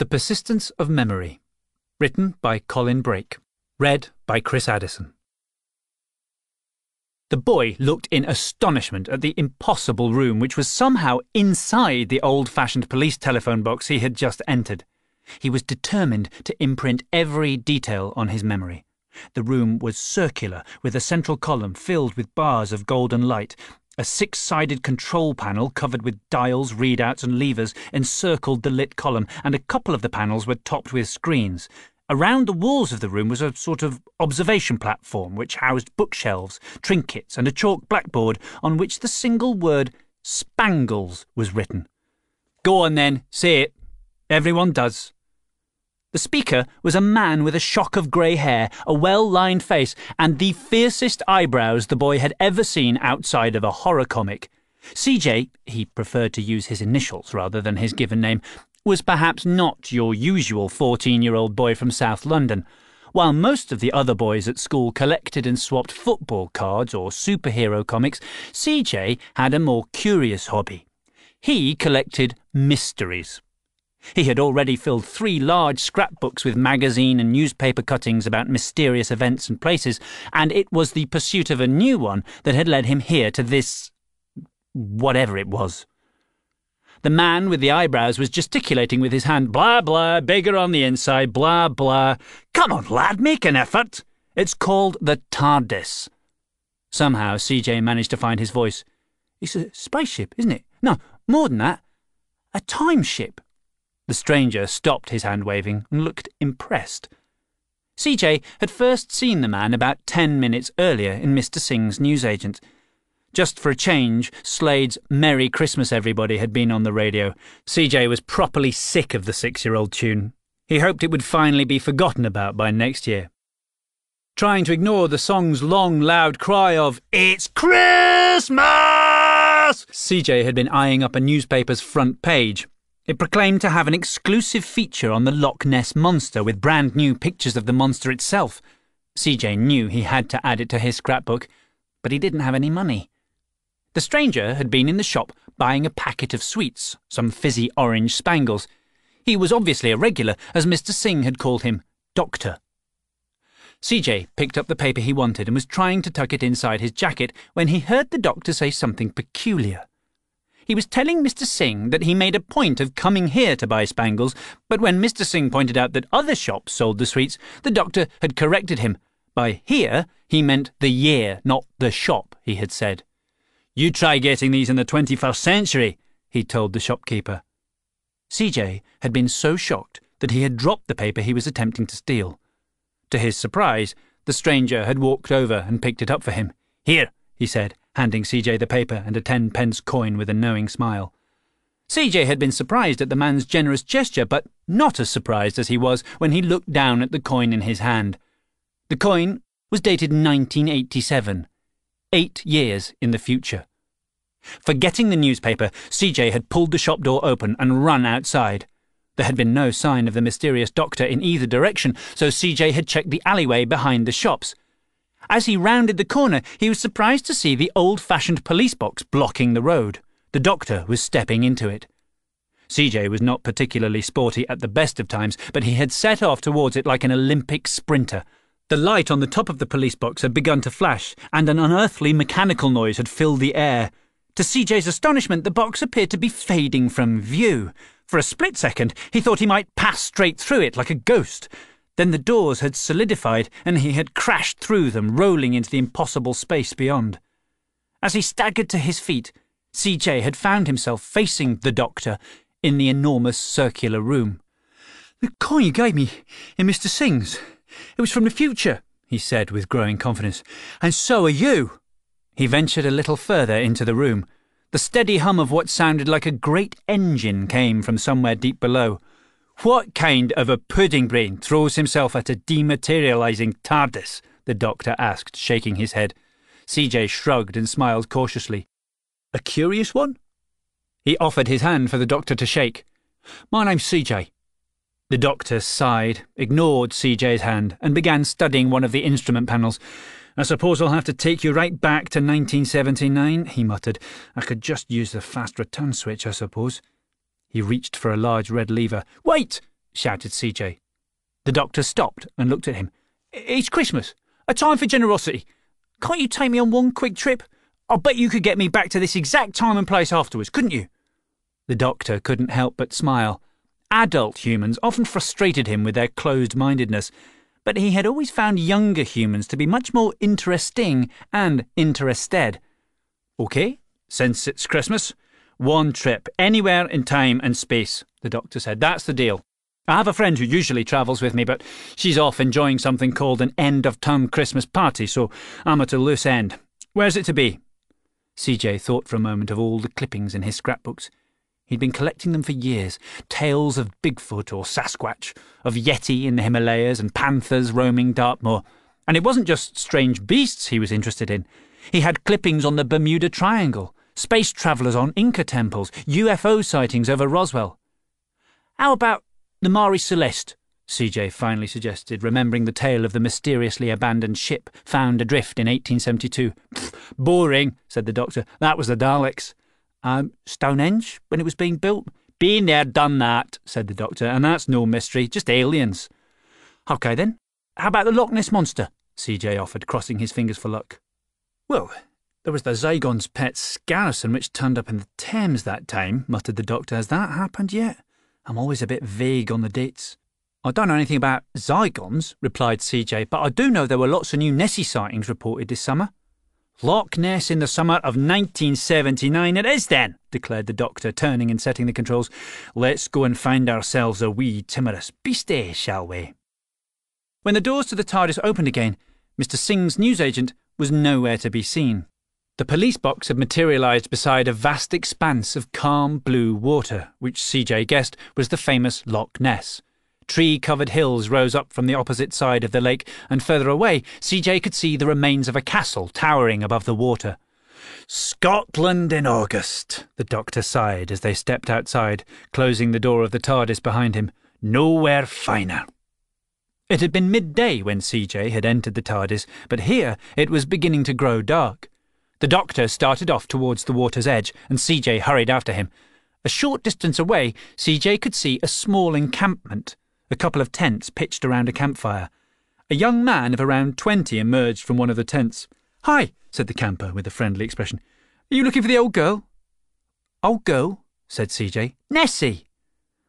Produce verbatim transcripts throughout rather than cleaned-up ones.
The Persistence of Memory, written by Colin Brake, read by Chris Addison. The boy looked in astonishment at the impossible room which was somehow inside the old-fashioned police telephone box he had just entered. He was determined to imprint every detail on his memory. The room was circular, with a central column filled with bars of golden light. A six-sided control panel covered with dials, readouts and levers encircled the lit column, and a couple of the panels were topped with screens. Around the walls of the room was a sort of observation platform which housed bookshelves, trinkets and a chalk blackboard on which the single word "Spangles" was written. "Go on then, say it. Everyone does." The speaker was a man with a shock of grey hair, a well-lined face, and the fiercest eyebrows the boy had ever seen outside of a horror comic. C J, he preferred to use his initials rather than his given name, was perhaps not your usual fourteen-year-old boy from South London. While most of the other boys at school collected and swapped football cards or superhero comics, C J had a more curious hobby. He collected mysteries. He had already filled three large scrapbooks with magazine and newspaper cuttings about mysterious events and places, and it was the pursuit of a new one that had led him here to this... whatever it was. The man with the eyebrows was gesticulating with his hand. "Blah, blah, bigger on the inside, blah, blah. Come on, lad, make an effort. It's called the TARDIS." Somehow C J managed to find his voice. "It's a spaceship, isn't it? No, more than that. A time ship." The stranger stopped his hand-waving and looked impressed. C J had first seen the man about ten minutes earlier in Mister Singh's newsagent. Just for a change, Slade's "Merry Christmas Everybody" had been on the radio. C J was properly sick of the six-year-old tune. He hoped it would finally be forgotten about by next year. Trying to ignore the song's long, loud cry of "It's Christmas!" C J had been eyeing up a newspaper's front page. It proclaimed to have an exclusive feature on the Loch Ness Monster with brand new pictures of the monster itself. C J knew he had to add it to his scrapbook, but he didn't have any money. The stranger had been in the shop buying a packet of sweets, some fizzy orange Spangles. He was obviously a regular, as Mister Singh had called him, Doctor. C J picked up the paper he wanted and was trying to tuck it inside his jacket when he heard the doctor say something peculiar. He was telling Mister Singh that he made a point of coming here to buy Spangles, but when Mister Singh pointed out that other shops sold the sweets, the doctor had corrected him. By here, he meant the year, not the shop, he had said. "You try getting these in the twenty-first century, he told the shopkeeper. C J had been so shocked that he had dropped the paper he was attempting to steal. To his surprise, the stranger had walked over and picked it up for him. "Here," he said, handing C J the paper and a ten-pence coin with a knowing smile. C J had been surprised at the man's generous gesture, but not as surprised as he was when he looked down at the coin in his hand. The coin was dated nineteen eighty-seven, eight years in the future. Forgetting the newspaper, C J had pulled the shop door open and run outside. There had been no sign of the mysterious doctor in either direction, so C J had checked the alleyway behind the shops. As he rounded the corner, he was surprised to see the old-fashioned police box blocking the road. The doctor was stepping into it. C J was not particularly sporty at the best of times, but he had set off towards it like an Olympic sprinter. The light on the top of the police box had begun to flash, and an unearthly mechanical noise had filled the air. To C J's astonishment, the box appeared to be fading from view. For a split second, he thought he might pass straight through it like a ghost. Then the doors had solidified, and he had crashed through them, rolling into the impossible space beyond. As he staggered to his feet, C J had found himself facing the doctor in the enormous circular room. "The coin you gave me in Mister Singh's, it was from the future," he said with growing confidence, "and so are you." He ventured a little further into the room. The steady hum of what sounded like a great engine came from somewhere deep below. "What kind of a pudding brain throws himself at a dematerializing TARDIS?" the doctor asked, shaking his head. C J shrugged and smiled cautiously. "A curious one?" He offered his hand for the doctor to shake. "My name's C J." The doctor sighed, ignored C J's hand, and began studying one of the instrument panels. "I suppose I'll have to take you right back to nineteen seventy-nine, he muttered. "I could just use the fast return switch, I suppose." He reached for a large red lever. "Wait!" shouted C J. The Doctor stopped and looked at him. It's Christmas, a time for generosity. Can't you take me on one quick trip? I'll bet you could get me back to this exact time and place afterwards, couldn't you? The Doctor couldn't help but smile. Adult humans often frustrated him with their closed-mindedness, but he had always found younger humans to be much more interesting and interested. OK, since it's Christmas, one trip, anywhere in time and space, the Doctor said. That's the deal. I have a friend who usually travels with me, but she's off enjoying something called an end-of-term Christmas party, so I'm at a loose end. Where's it to be? C J thought for a moment of all the clippings in his scrapbooks. He'd been collecting them for years, tales of Bigfoot or Sasquatch, of Yeti in the Himalayas and panthers roaming Dartmoor. And it wasn't just strange beasts he was interested in. He had clippings on the Bermuda Triangle, space travellers on Inca temples, U F O sightings over Roswell. How about the Mare Celeste, C J finally suggested, remembering the tale of the mysteriously abandoned ship found adrift in eighteen seventy-two. Boring, said the Doctor. That was the Daleks. Um, Stonehenge, when it was being built? Been there, done that, said the Doctor, and that's no mystery, just aliens. OK, then. How about the Loch Ness Monster? C J offered, crossing his fingers for luck. Well, there was the Zygons' pet scarrison, which turned up in the Thames that time, muttered the Doctor. Has that happened yet? I'm always a bit vague on the dates. I don't know anything about Zygons, replied C J, but I do know there were lots of new Nessie sightings reported this summer. Loch Ness in the summer of nineteen seventy-nine it is then, declared the Doctor, turning and setting the controls. Let's go and find ourselves a wee timorous beastie, shall we? When the doors to the TARDIS opened again, Mister Singh's newsagent was nowhere to be seen. The police box had materialised beside a vast expanse of calm blue water, which C J guessed was the famous Loch Ness. Tree-covered hills rose up from the opposite side of the lake, and further away C J could see the remains of a castle towering above the water. Scotland in August, the Doctor sighed as they stepped outside, closing the door of the TARDIS behind him. Nowhere finer. It had been midday when C J had entered the TARDIS, but here it was beginning to grow dark. The Doctor started off towards the water's edge, and C J hurried after him. A short distance away, C J could see a small encampment, a couple of tents pitched around a campfire. A young man of around twenty emerged from one of the tents. "Hi," said the camper with a friendly expression. "Are you looking for the old girl?" "Old girl?" said C J. "Nessie!"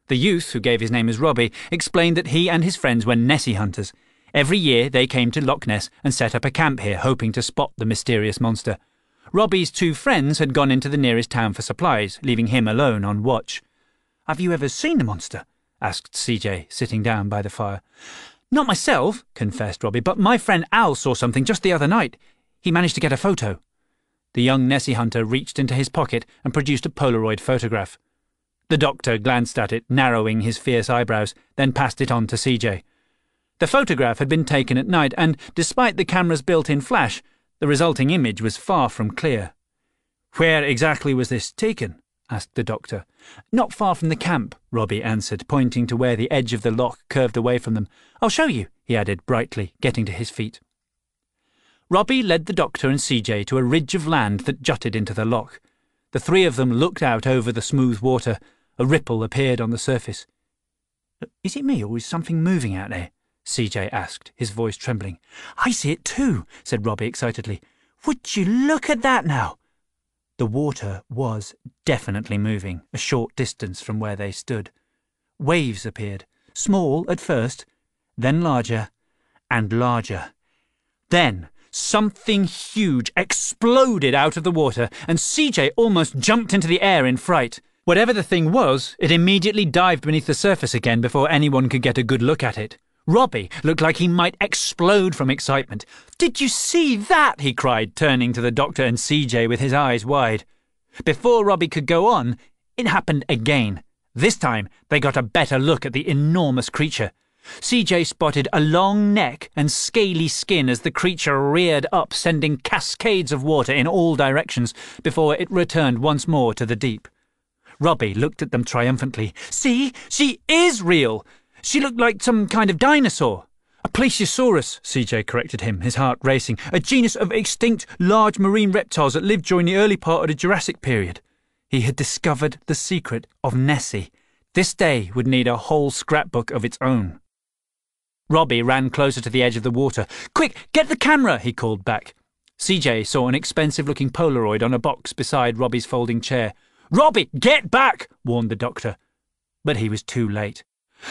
The youth, who gave his name as Robbie, explained that he and his friends were Nessie hunters. Every year they came to Loch Ness and set up a camp here, hoping to spot the mysterious monster. Robbie's two friends had gone into the nearest town for supplies, leaving him alone on watch. "Have you ever seen the monster?" asked C J, sitting down by the fire. "Not myself," confessed Robbie, "but my friend Al saw something just the other night. He managed to get a photo." The young Nessie hunter reached into his pocket and produced a Polaroid photograph. The Doctor glanced at it, narrowing his fierce eyebrows, then passed it on to C J. The photograph had been taken at night, and despite the camera's built-in flash, the resulting image was far from clear. "Where exactly was this taken?" asked the Doctor. "Not far from the camp," Robbie answered, pointing to where the edge of the loch curved away from them. "I'll show you," he added brightly, getting to his feet. Robbie led the Doctor and C J to a ridge of land that jutted into the loch. The three of them looked out over the smooth water. A ripple appeared on the surface. "Is it me, or is something moving out there?" C J asked, his voice trembling. "I see it too," said Robbie excitedly. "Would you look at that now?" The water was definitely moving, a short distance from where they stood. Waves appeared, small at first, then larger and larger. Then something huge exploded out of the water, and C J almost jumped into the air in fright. Whatever the thing was, it immediately dived beneath the surface again before anyone could get a good look at it. Robbie looked like he might explode from excitement. "Did you see that?" he cried, turning to the Doctor and C J with his eyes wide. Before Robbie could go on, it happened again. This time, they got a better look at the enormous creature. C J spotted a long neck and scaly skin as the creature reared up, sending cascades of water in all directions before it returned once more to the deep. Robbie looked at them triumphantly. "See, she is real! She looked like some kind of dinosaur." "A plesiosaurus," C J corrected him, his heart racing. "A genus of extinct large marine reptiles that lived during the early part of the Jurassic period." He had discovered the secret of Nessie. This day would need a whole scrapbook of its own. Robbie ran closer to the edge of the water. "Quick, get the camera," he called back. C J saw an expensive-looking Polaroid on a box beside Robbie's folding chair. "Robbie, get back!" warned the Doctor. But he was too late.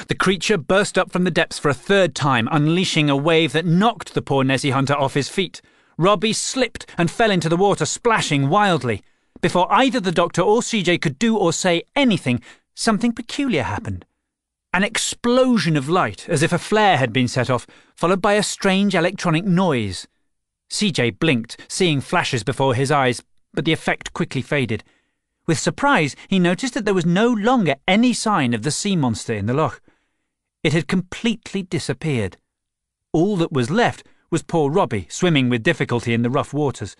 The creature burst up from the depths for a third time, unleashing a wave that knocked the poor Nessie hunter off his feet. Robbie slipped and fell into the water, splashing wildly. Before either the Doctor or C J could do or say anything, something peculiar happened. An explosion of light, as if a flare had been set off, followed by a strange electronic noise. C J blinked, seeing flashes before his eyes, but the effect quickly faded. With surprise, he noticed that there was no longer any sign of the sea monster in the loch. It had completely disappeared. All that was left was poor Robbie, swimming with difficulty in the rough waters.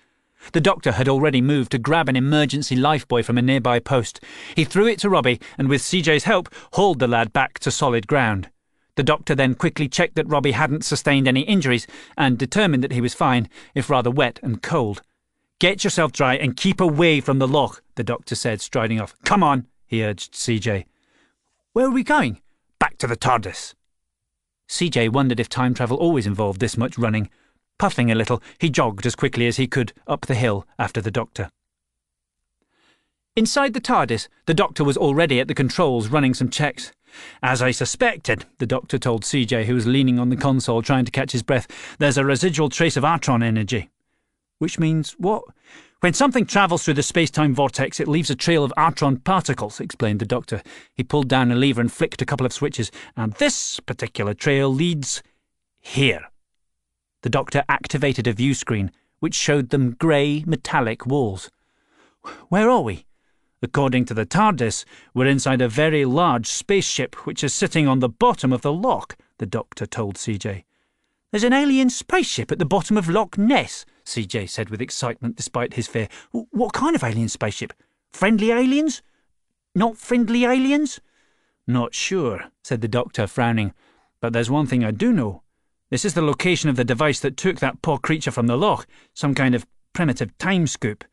The Doctor had already moved to grab an emergency lifebuoy from a nearby post. He threw it to Robbie and, with C J's help, hauled the lad back to solid ground. The Doctor then quickly checked that Robbie hadn't sustained any injuries and determined that he was fine, if rather wet and cold. "Get yourself dry and keep away from the loch," the Doctor said, striding off. "Come on," he urged C J. "Where are we going?" "Back to the TARDIS." C J wondered if time travel always involved this much running. Puffing a little, he jogged as quickly as he could up the hill after the Doctor. Inside the TARDIS, the Doctor was already at the controls running some checks. "As I suspected," the Doctor told C J, who was leaning on the console trying to catch his breath, "there's a residual trace of Artron energy." "Which means what?" "When something travels through the space-time vortex, it leaves a trail of Artron particles," explained the Doctor. He pulled down a lever and flicked a couple of switches. "And this particular trail leads here." The Doctor activated a view screen, which showed them grey, metallic walls. "Where are we?" "According to the TARDIS, we're inside a very large spaceship which is sitting on the bottom of the loch," the Doctor told C J. "There's an alien spaceship at the bottom of Loch Ness," C J said with excitement despite his fear. "What kind of alien spaceship? Friendly aliens? Not friendly aliens?" "Not sure," said the Doctor, frowning. "But there's one thing I do know. This is the location of the device that took that poor creature from the loch, some kind of primitive time scoop."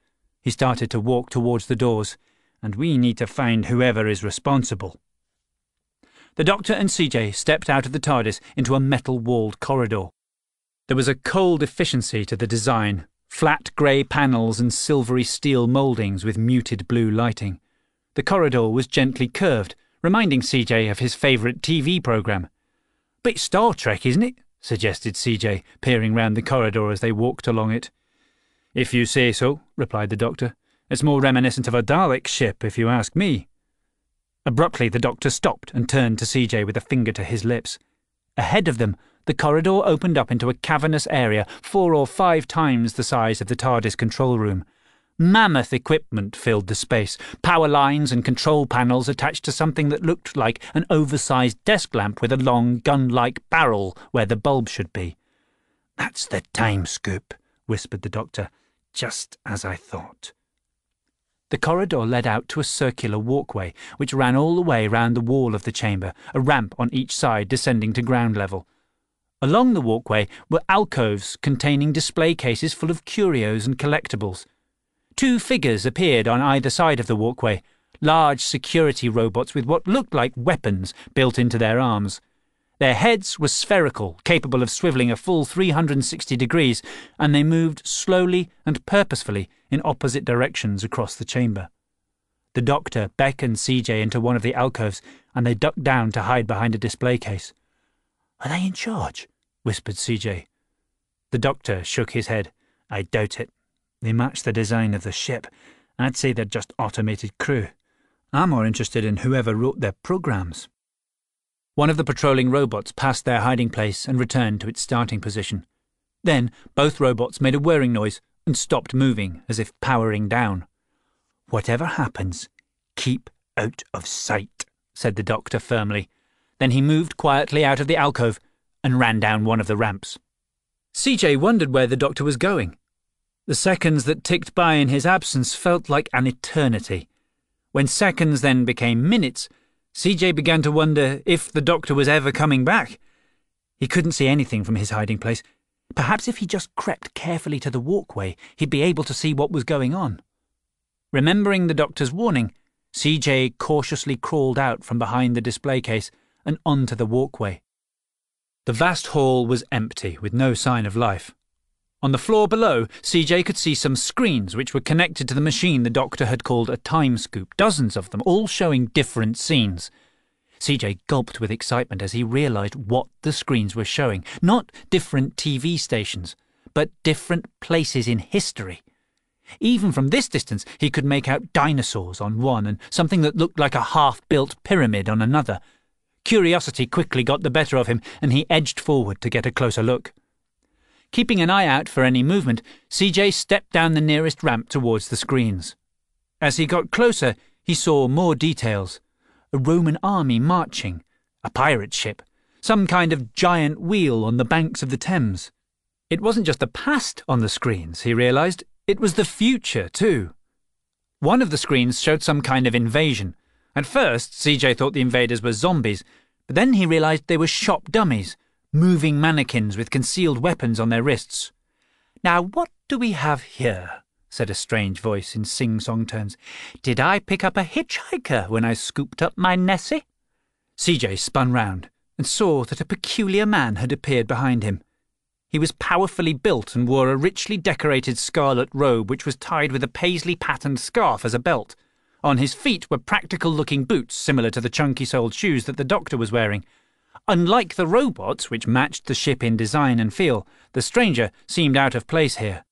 He started to walk towards the doors, "and we need to find whoever is responsible." The Doctor and C J stepped out of the TARDIS into a metal-walled corridor. There was a cold efficiency to the design, flat grey panels and silvery steel mouldings with muted blue lighting. The corridor was gently curved, reminding C J of his favourite T V programme. "Bit Star Trek, isn't it?" suggested C J, peering round the corridor as they walked along it. "If you say so," replied the Doctor. "It's more reminiscent of a Dalek ship, if you ask me." Abruptly, the Doctor stopped and turned to C J with a finger to his lips. Ahead of them, the corridor opened up into a cavernous area four or five times the size of the TARDIS control room. Mammoth equipment filled the space, power lines and control panels attached to something that looked like an oversized desk lamp with a long gun-like barrel where the bulb should be. "That's the time scoop," whispered the Doctor, "just as I thought." The corridor led out to a circular walkway, which ran all the way round the wall of the chamber, a ramp on each side descending to ground level. Along the walkway were alcoves containing display cases full of curios and collectibles. Two figures appeared on either side of the walkway, large security robots with what looked like weapons built into their arms. Their heads were spherical, capable of swivelling a full three hundred sixty degrees, and they moved slowly and purposefully in opposite directions across the chamber. The Doctor beckoned C J into one of the alcoves, and they ducked down to hide behind a display case. "Are they in charge?" whispered C J. The Doctor shook his head. "I doubt it. They match the design of the ship. I'd say they're just automated crew. I'm more interested in whoever wrote their programs." One of the patrolling robots passed their hiding place and returned to its starting position. Then both robots made a whirring noise and stopped moving, as if powering down. "Whatever happens, keep out of sight," said the Doctor firmly. Then he moved quietly out of the alcove and ran down one of the ramps. C J wondered where the Doctor was going. The seconds that ticked by in his absence felt like an eternity. When seconds then became minutes, C J began to wonder if the Doctor was ever coming back. He couldn't see anything from his hiding place. Perhaps if he just crept carefully to the walkway, he'd be able to see what was going on. Remembering the Doctor's warning, C J cautiously crawled out from behind the display case and onto the walkway. The vast hall was empty, with no sign of life. On the floor below, C J could see some screens which were connected to the machine the Doctor had called a time scoop, dozens of them, all showing different scenes. C J gulped with excitement as he realised what the screens were showing. Not different T V stations, but different places in history. Even from this distance, he could make out dinosaurs on one and something that looked like a half-built pyramid on another. Curiosity quickly got the better of him, and he edged forward to get a closer look. Keeping an eye out for any movement, C J stepped down the nearest ramp towards the screens. As he got closer, he saw more details. A Roman army marching, a pirate ship, some kind of giant wheel on the banks of the Thames. It wasn't just the past on the screens, he realised, it was the future too. One of the screens showed some kind of invasion. At first, C J thought the invaders were zombies, but then he realised they were shop dummies, moving mannequins with concealed weapons on their wrists. "Now what do we have here?" said a strange voice in sing-song tones. "Did I pick up a hitchhiker when I scooped up my Nessie?" C J spun round and saw that a peculiar man had appeared behind him. He was powerfully built and wore a richly decorated scarlet robe which was tied with a paisley-patterned scarf as a belt. On his feet were practical-looking boots similar to the chunky-soled shoes that the Doctor was wearing. Unlike the robots, which matched the ship in design and feel, the stranger seemed out of place here.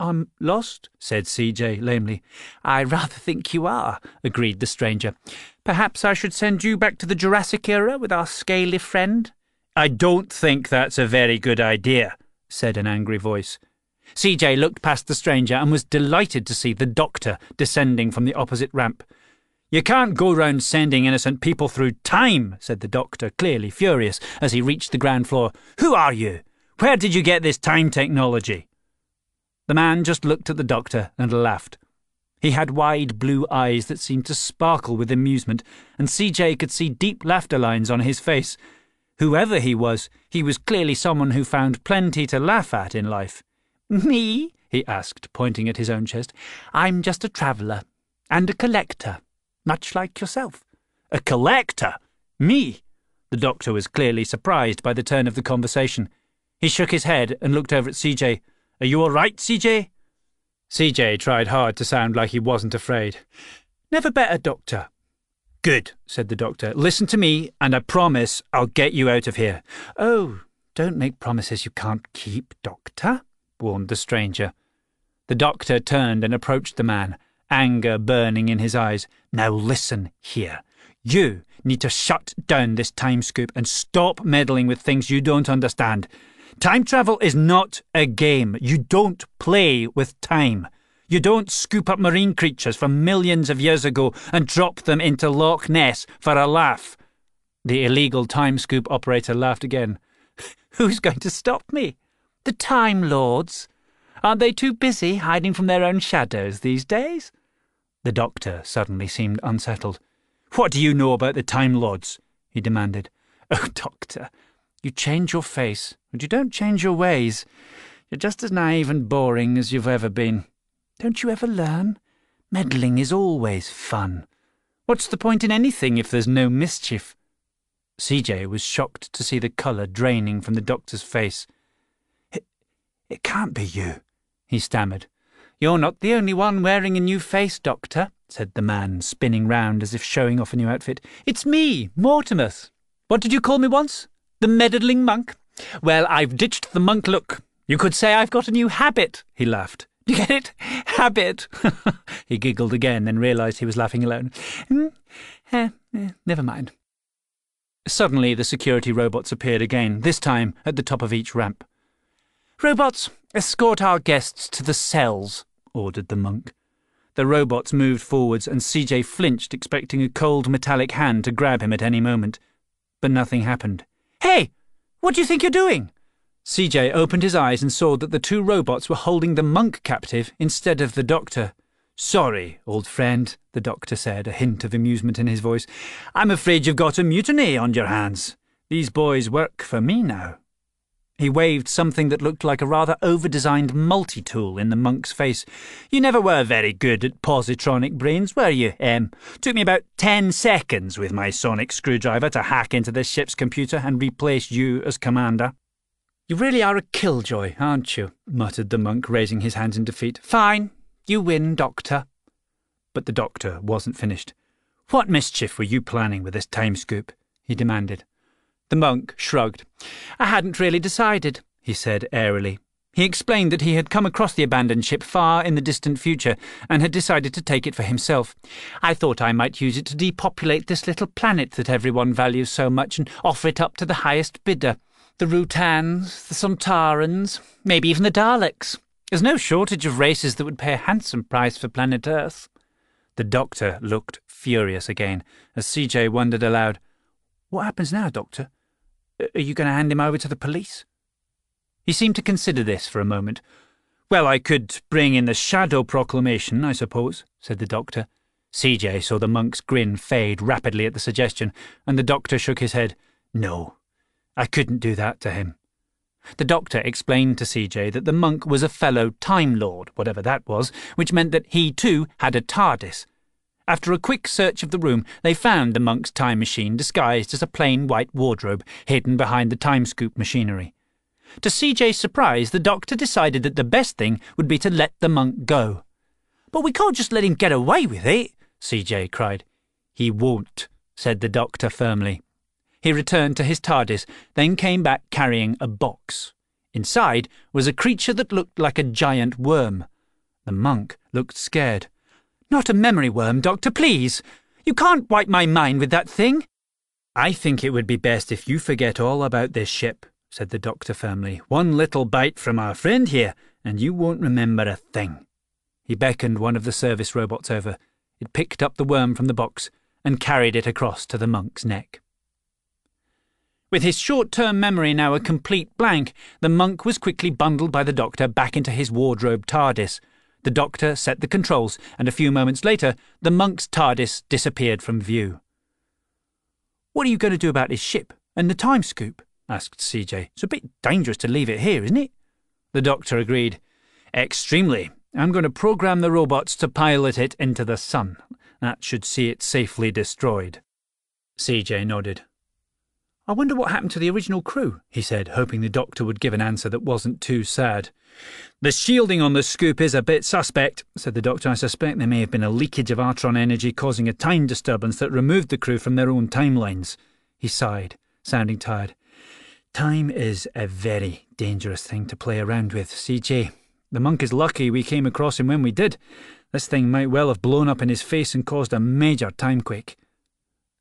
"I'm lost," said C J lamely. "I rather think you are," agreed the stranger. "Perhaps I should send you back to the Jurassic era with our scaly friend?" "I don't think that's a very good idea," said an angry voice. C J looked past the stranger and was delighted to see the Doctor descending from the opposite ramp. "You can't go round sending innocent people through time," said the Doctor, clearly furious, as he reached the ground floor. "Who are you? Where did you get this time technology?" The man just looked at the Doctor and laughed. He had wide blue eyes that seemed to sparkle with amusement, and C J could see deep laughter lines on his face. Whoever he was, he was clearly someone who found plenty to laugh at in life. "Me?" he asked, pointing at his own chest. "I'm just a traveller and a collector, much like yourself." "A collector? Me?" The Doctor was clearly surprised by the turn of the conversation. He shook his head and looked over at C J. "Are you all right, C J?" C J tried hard to sound like he wasn't afraid. "Never better, Doctor." "Good," said the Doctor. "Listen to me, and I promise I'll get you out of here." "Oh, don't make promises you can't keep, Doctor," warned the stranger. The Doctor turned and approached the man, anger burning in his eyes. "Now listen here. You need to shut down this time scoop and stop meddling with things you don't understand. Time travel is not a game. You don't play with time. You don't scoop up marine creatures from millions of years ago and drop them into Loch Ness for a laugh." The illegal time scoop operator laughed again. "Who's going to stop me? The Time Lords? Aren't they too busy hiding from their own shadows these days?" The Doctor suddenly seemed unsettled. "What do you know about the Time Lords?" he demanded. "Oh, Doctor, you change your face, but you don't change your ways. You're just as naive and boring as you've ever been. Don't you ever learn? Meddling is always fun. What's the point in anything if there's no mischief?" C J was shocked to see the colour draining from the Doctor's face. It, it can't be you," he stammered. "You're not the only one wearing a new face, Doctor," said the man, spinning round as if showing off a new outfit. "It's me, Mortimer. What did you call me once? The meddling monk? Well, I've ditched the monk look. You could say I've got a new habit," he laughed. "Do you get it? Habit." He giggled again, then realised he was laughing alone. Mm, eh, eh, never mind. Suddenly the security robots appeared again, this time at the top of each ramp. "Robots, escort our guests to the cells," ordered the monk. The robots moved forwards and C J flinched, expecting a cold metallic hand to grab him at any moment. But nothing happened. "Hey, what do you think you're doing?" C J opened his eyes and saw that the two robots were holding the monk captive instead of the Doctor. "Sorry, old friend," the Doctor said, a hint of amusement in his voice. "I'm afraid you've got a mutiny on your hands. These boys work for me now." He waved something that looked like a rather over-designed multi-tool in the monk's face. You never were very good at positronic brains, were you, Em? Took me about ten seconds with my sonic screwdriver to hack into this ship's computer and replace you as commander. You really are a killjoy, aren't you? Muttered the monk, raising his hands in defeat. Fine, you win, Doctor. But the Doctor wasn't finished. What mischief were you planning with this time scoop? He demanded. The monk shrugged. I hadn't really decided, he said airily. He explained that he had come across the abandoned ship far in the distant future and had decided to take it for himself. I thought I might use it to depopulate this little planet that everyone values so much and offer it up to the highest bidder. The Rutans, the Sontarans, maybe even the Daleks. There's no shortage of races that would pay a handsome price for planet Earth. The Doctor looked furious again, as C J wondered aloud, What happens now, Doctor? Are you going to hand him over to the police? He seemed to consider this for a moment. Well, I could bring in the Shadow Proclamation, I suppose, said the Doctor. C J saw the monk's grin fade rapidly at the suggestion, and the Doctor shook his head. No, I couldn't do that to him. The Doctor explained to C J that the monk was a fellow Time Lord, whatever that was, which meant that he too had a TARDIS. After a quick search of the room, they found the monk's time machine disguised as a plain white wardrobe, hidden behind the time scoop machinery. To C J's surprise, the Doctor decided that the best thing would be to let the monk go. But we can't just let him get away with it, C J cried. He won't, said the Doctor firmly. He returned to his TARDIS, then came back carrying a box. Inside was a creature that looked like a giant worm. The monk looked scared. Not a memory worm, Doctor, please. You can't wipe my mind with that thing. I think it would be best if you forget all about this ship, said the Doctor firmly. One little bite from our friend here, and you won't remember a thing. He beckoned one of the service robots over. It picked up the worm from the box and carried it across to the monk's neck. With his short-term memory now a complete blank, the monk was quickly bundled by the Doctor back into his wardrobe TARDIS. The Doctor set the controls, and a few moments later, the monk's TARDIS disappeared from view. What are you going to do about his ship and the time scoop? Asked C J. It's a bit dangerous to leave it here, isn't it? The Doctor agreed. Extremely. I'm going to program the robots to pilot it into the sun. That should see it safely destroyed. C J nodded. I wonder what happened to the original crew, he said, hoping the Doctor would give an answer that wasn't too sad. The shielding on the scoop is a bit suspect, said the Doctor. I suspect there may have been a leakage of Artron energy causing a time disturbance that removed the crew from their own timelines. He sighed, sounding tired. Time is a very dangerous thing to play around with, C J. The monk is lucky we came across him when we did. This thing might well have blown up in his face and caused a major timequake.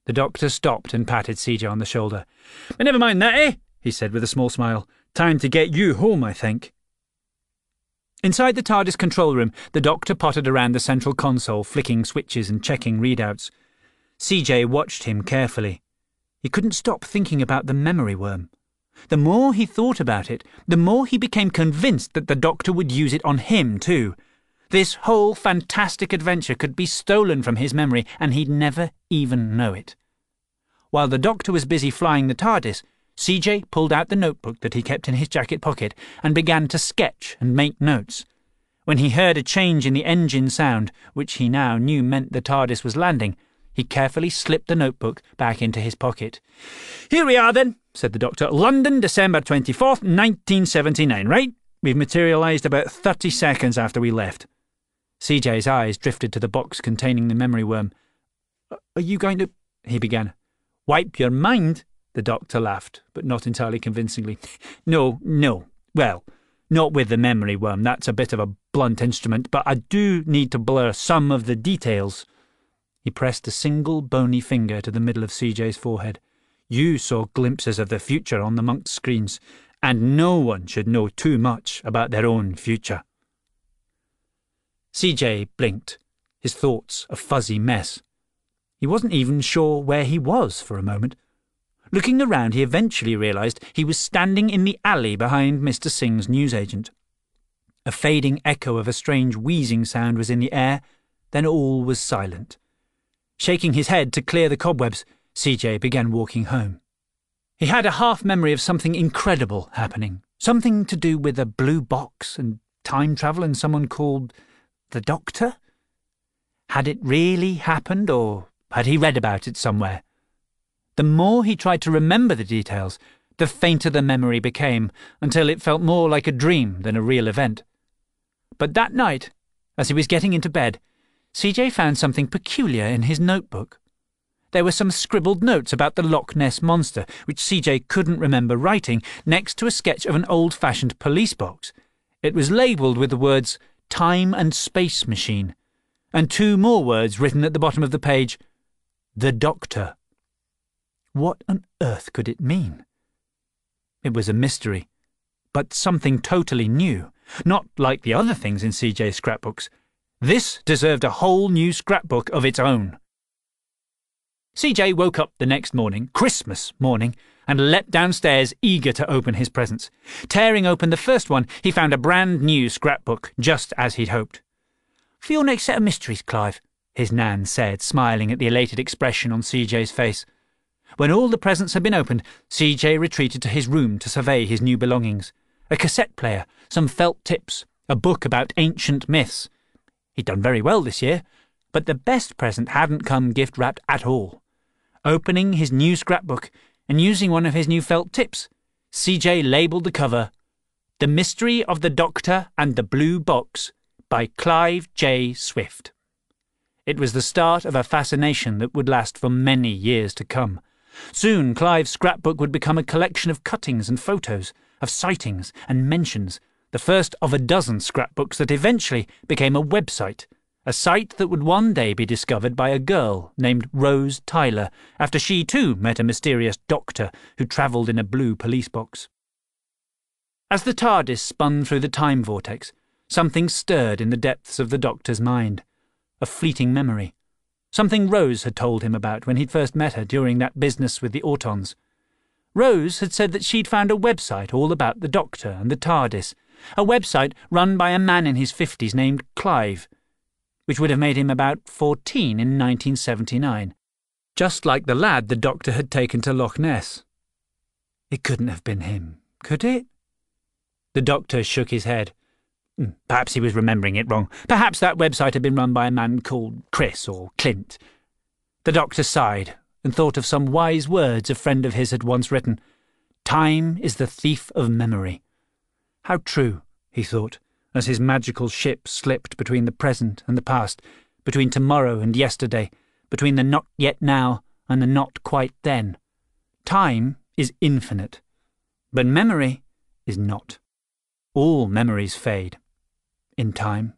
The Doctor stopped and patted C J on the shoulder. But never mind that, eh? He said with a small smile. Time to get you home, I think. Inside the TARDIS control room, the Doctor pottered around the central console, flicking switches and checking readouts. C J watched him carefully. He couldn't stop thinking about the memory worm. The more he thought about it, the more he became convinced that the Doctor would use it on him too. This whole fantastic adventure could be stolen from his memory, and he'd never even know it. While the Doctor was busy flying the TARDIS, C J pulled out the notebook that he kept in his jacket pocket and began to sketch and make notes. When he heard a change in the engine sound, which he now knew meant the TARDIS was landing, he carefully slipped the notebook back into his pocket. Here we are then, said the Doctor. London, December twenty-fourth, nineteen seventy-nine, right? We've materialised about thirty seconds after we left. C J's eyes drifted to the box containing the memory worm. Are you going to... he began. Wipe your mind? The Doctor laughed, but not entirely convincingly. No, no. Well, not with the memory worm. That's a bit of a blunt instrument, but I do need to blur some of the details. He pressed a single bony finger to the middle of C J's forehead. You saw glimpses of the future on the monk's screens, and no one should know too much about their own future. C J blinked, his thoughts a fuzzy mess. He wasn't even sure where he was for a moment. Looking around, he eventually realised he was standing in the alley behind Mister Singh's newsagent. A fading echo of a strange wheezing sound was in the air, then all was silent. Shaking his head to clear the cobwebs, C J began walking home. He had a half memory of something incredible happening, Something to do with a blue box and time travel and someone called the Doctor? Had it really happened, or had he read about it somewhere? The more he tried to remember the details, the fainter the memory became, until it felt more like a dream than a real event. But that night, as he was getting into bed, C J found something peculiar in his notebook. There were some scribbled notes about the Loch Ness Monster, which C J couldn't remember writing, next to a sketch of an old-fashioned police box. It was labelled with the words Time and Space Machine, and two more words written at the bottom of the page, The Doctor. What on earth could it mean? It was a mystery, but something totally new, not like the other things in C J's scrapbooks. This deserved a whole new scrapbook of its own. C J woke up the next morning, Christmas morning, and leapt downstairs eager to open his presents. Tearing open the first one, he found a brand new scrapbook, just as he'd hoped. "For your next set of mysteries, Clive," his nan said, smiling at the elated expression on C J's face. When all the presents had been opened, C J retreated to his room to survey his new belongings. A cassette player, some felt tips, a book about ancient myths. He'd done very well this year, but the best present hadn't come gift-wrapped at all. Opening his new scrapbook and using one of his new felt tips, C J labelled the cover, The Mystery of the Doctor and the Blue Box by Clive J. Swift. It was the start of a fascination that would last for many years to come. Soon Clive's scrapbook would become a collection of cuttings and photos, of sightings and mentions, the first of a dozen scrapbooks that eventually became a website, a site that would one day be discovered by a girl named Rose Tyler, after she too met a mysterious doctor who travelled in a blue police box. As the TARDIS spun through the time vortex, something stirred in the depths of the Doctor's mind, a fleeting memory. Something Rose had told him about when he'd first met her during that business with the Autons. Rose had said that she'd found a website all about the Doctor and the TARDIS, a website run by a man in his fifties named Clive, which would have made him about fourteen in nineteen seventy-nine, just like the lad the Doctor had taken to Loch Ness. It couldn't have been him, could it? The Doctor shook his head. Perhaps he was remembering it wrong. Perhaps that website had been run by a man called Chris or Clint. The Doctor sighed and thought of some wise words a friend of his had once written. Time is the thief of memory. How true, he thought, as his magical ship slipped between the present and the past, between tomorrow and yesterday, between the not yet now and the not quite then. Time is infinite, but memory is not. All memories fade. In time.